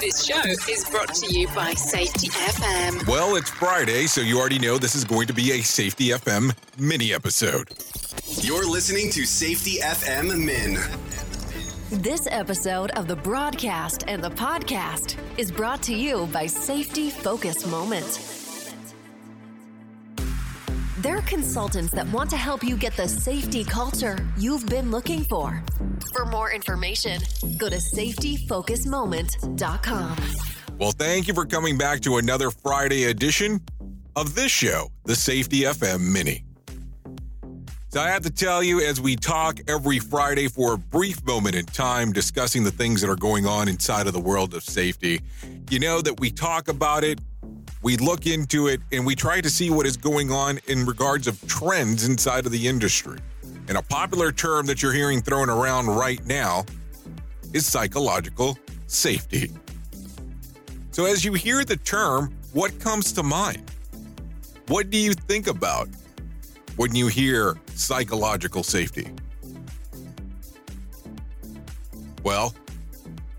This show is brought to you by Safety FM. Well, it's Friday, so you already know this is going to be a Safety FM mini episode. You're listening to Safety FM Min. This episode of the broadcast and the podcast is brought to you by Safety Focus Moments. They're consultants that want to help you get the safety culture you've been looking for. For more information, go to safetyfocusmoment.com. Well, thank you for coming back to another Friday edition of this show, the Safety FM Mini. So I have to tell you, as we talk every Friday for a brief moment in time discussing the things that are going on inside of the world of safety, you know that we talk about it, we look into it, and we try to see what is going on in regards of trends inside of the industry. And a popular term that you're hearing thrown around right now is psychological safety. So as you hear the term, what comes to mind? What do you think about when you hear psychological safety? Well,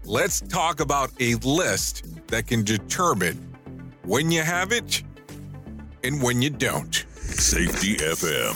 let's talk about a list that can determine when you have it and when you don't. Safety FM.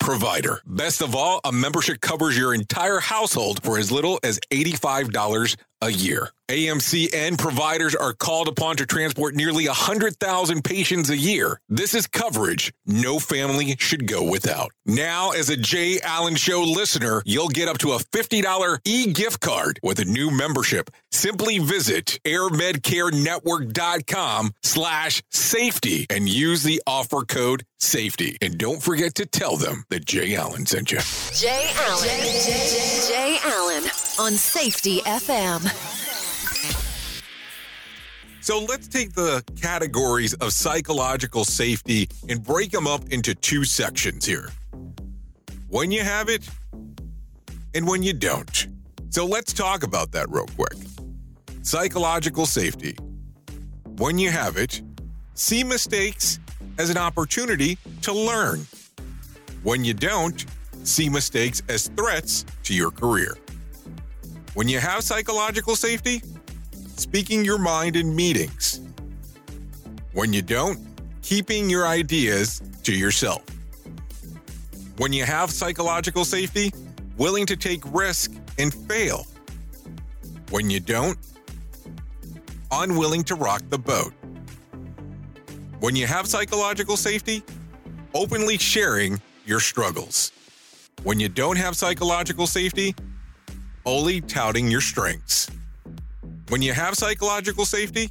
provider. Best of all, a membership covers your entire household for as little as $85 a year. AMCN providers are called upon to transport nearly 100,000 patients a year. This is coverage no family should go without. Now, as a Jay Allen Show listener, you'll get up to a $50 e-gift card with a new membership. Simply visit airmedcarenetwork.com/safety and use the offer code SAFETY. And don't forget to tell them that Jay Allen sent you. Jay Allen on Safety FM. So let's take the categories of psychological safety and break them up into two sections here. When you have it and when you don't. So let's talk about that real quick. Psychological safety. When you have it, see mistakes as an opportunity to learn. When you don't, see mistakes as threats to your career. When you have psychological safety, speaking your mind in meetings. When you don't, keeping your ideas to yourself. When you have psychological safety, willing to take risk and fail. When you don't, unwilling to rock the boat. When you have psychological safety, openly sharing your struggles. When you don't have psychological safety, only touting your strengths. When you have psychological safety,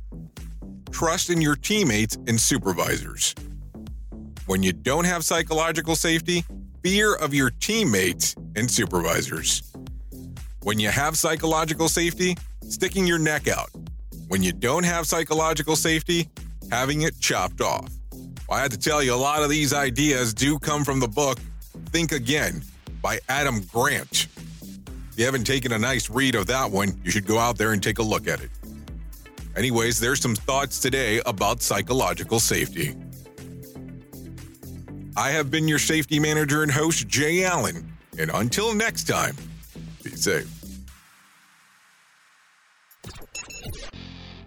trust in your teammates and supervisors. When you don't have psychological safety, fear of your teammates and supervisors. When you have psychological safety, sticking your neck out. When you don't have psychological safety, having it chopped off. Well, I had to tell you, a lot of these ideas do come from the book Think Again by Adam Grant. If you haven't taken a nice read of that one, you should go out there and take a look at it. Anyways, there's some thoughts today about psychological safety. I have been your safety manager and host, Jay Allen. And until next time, be safe.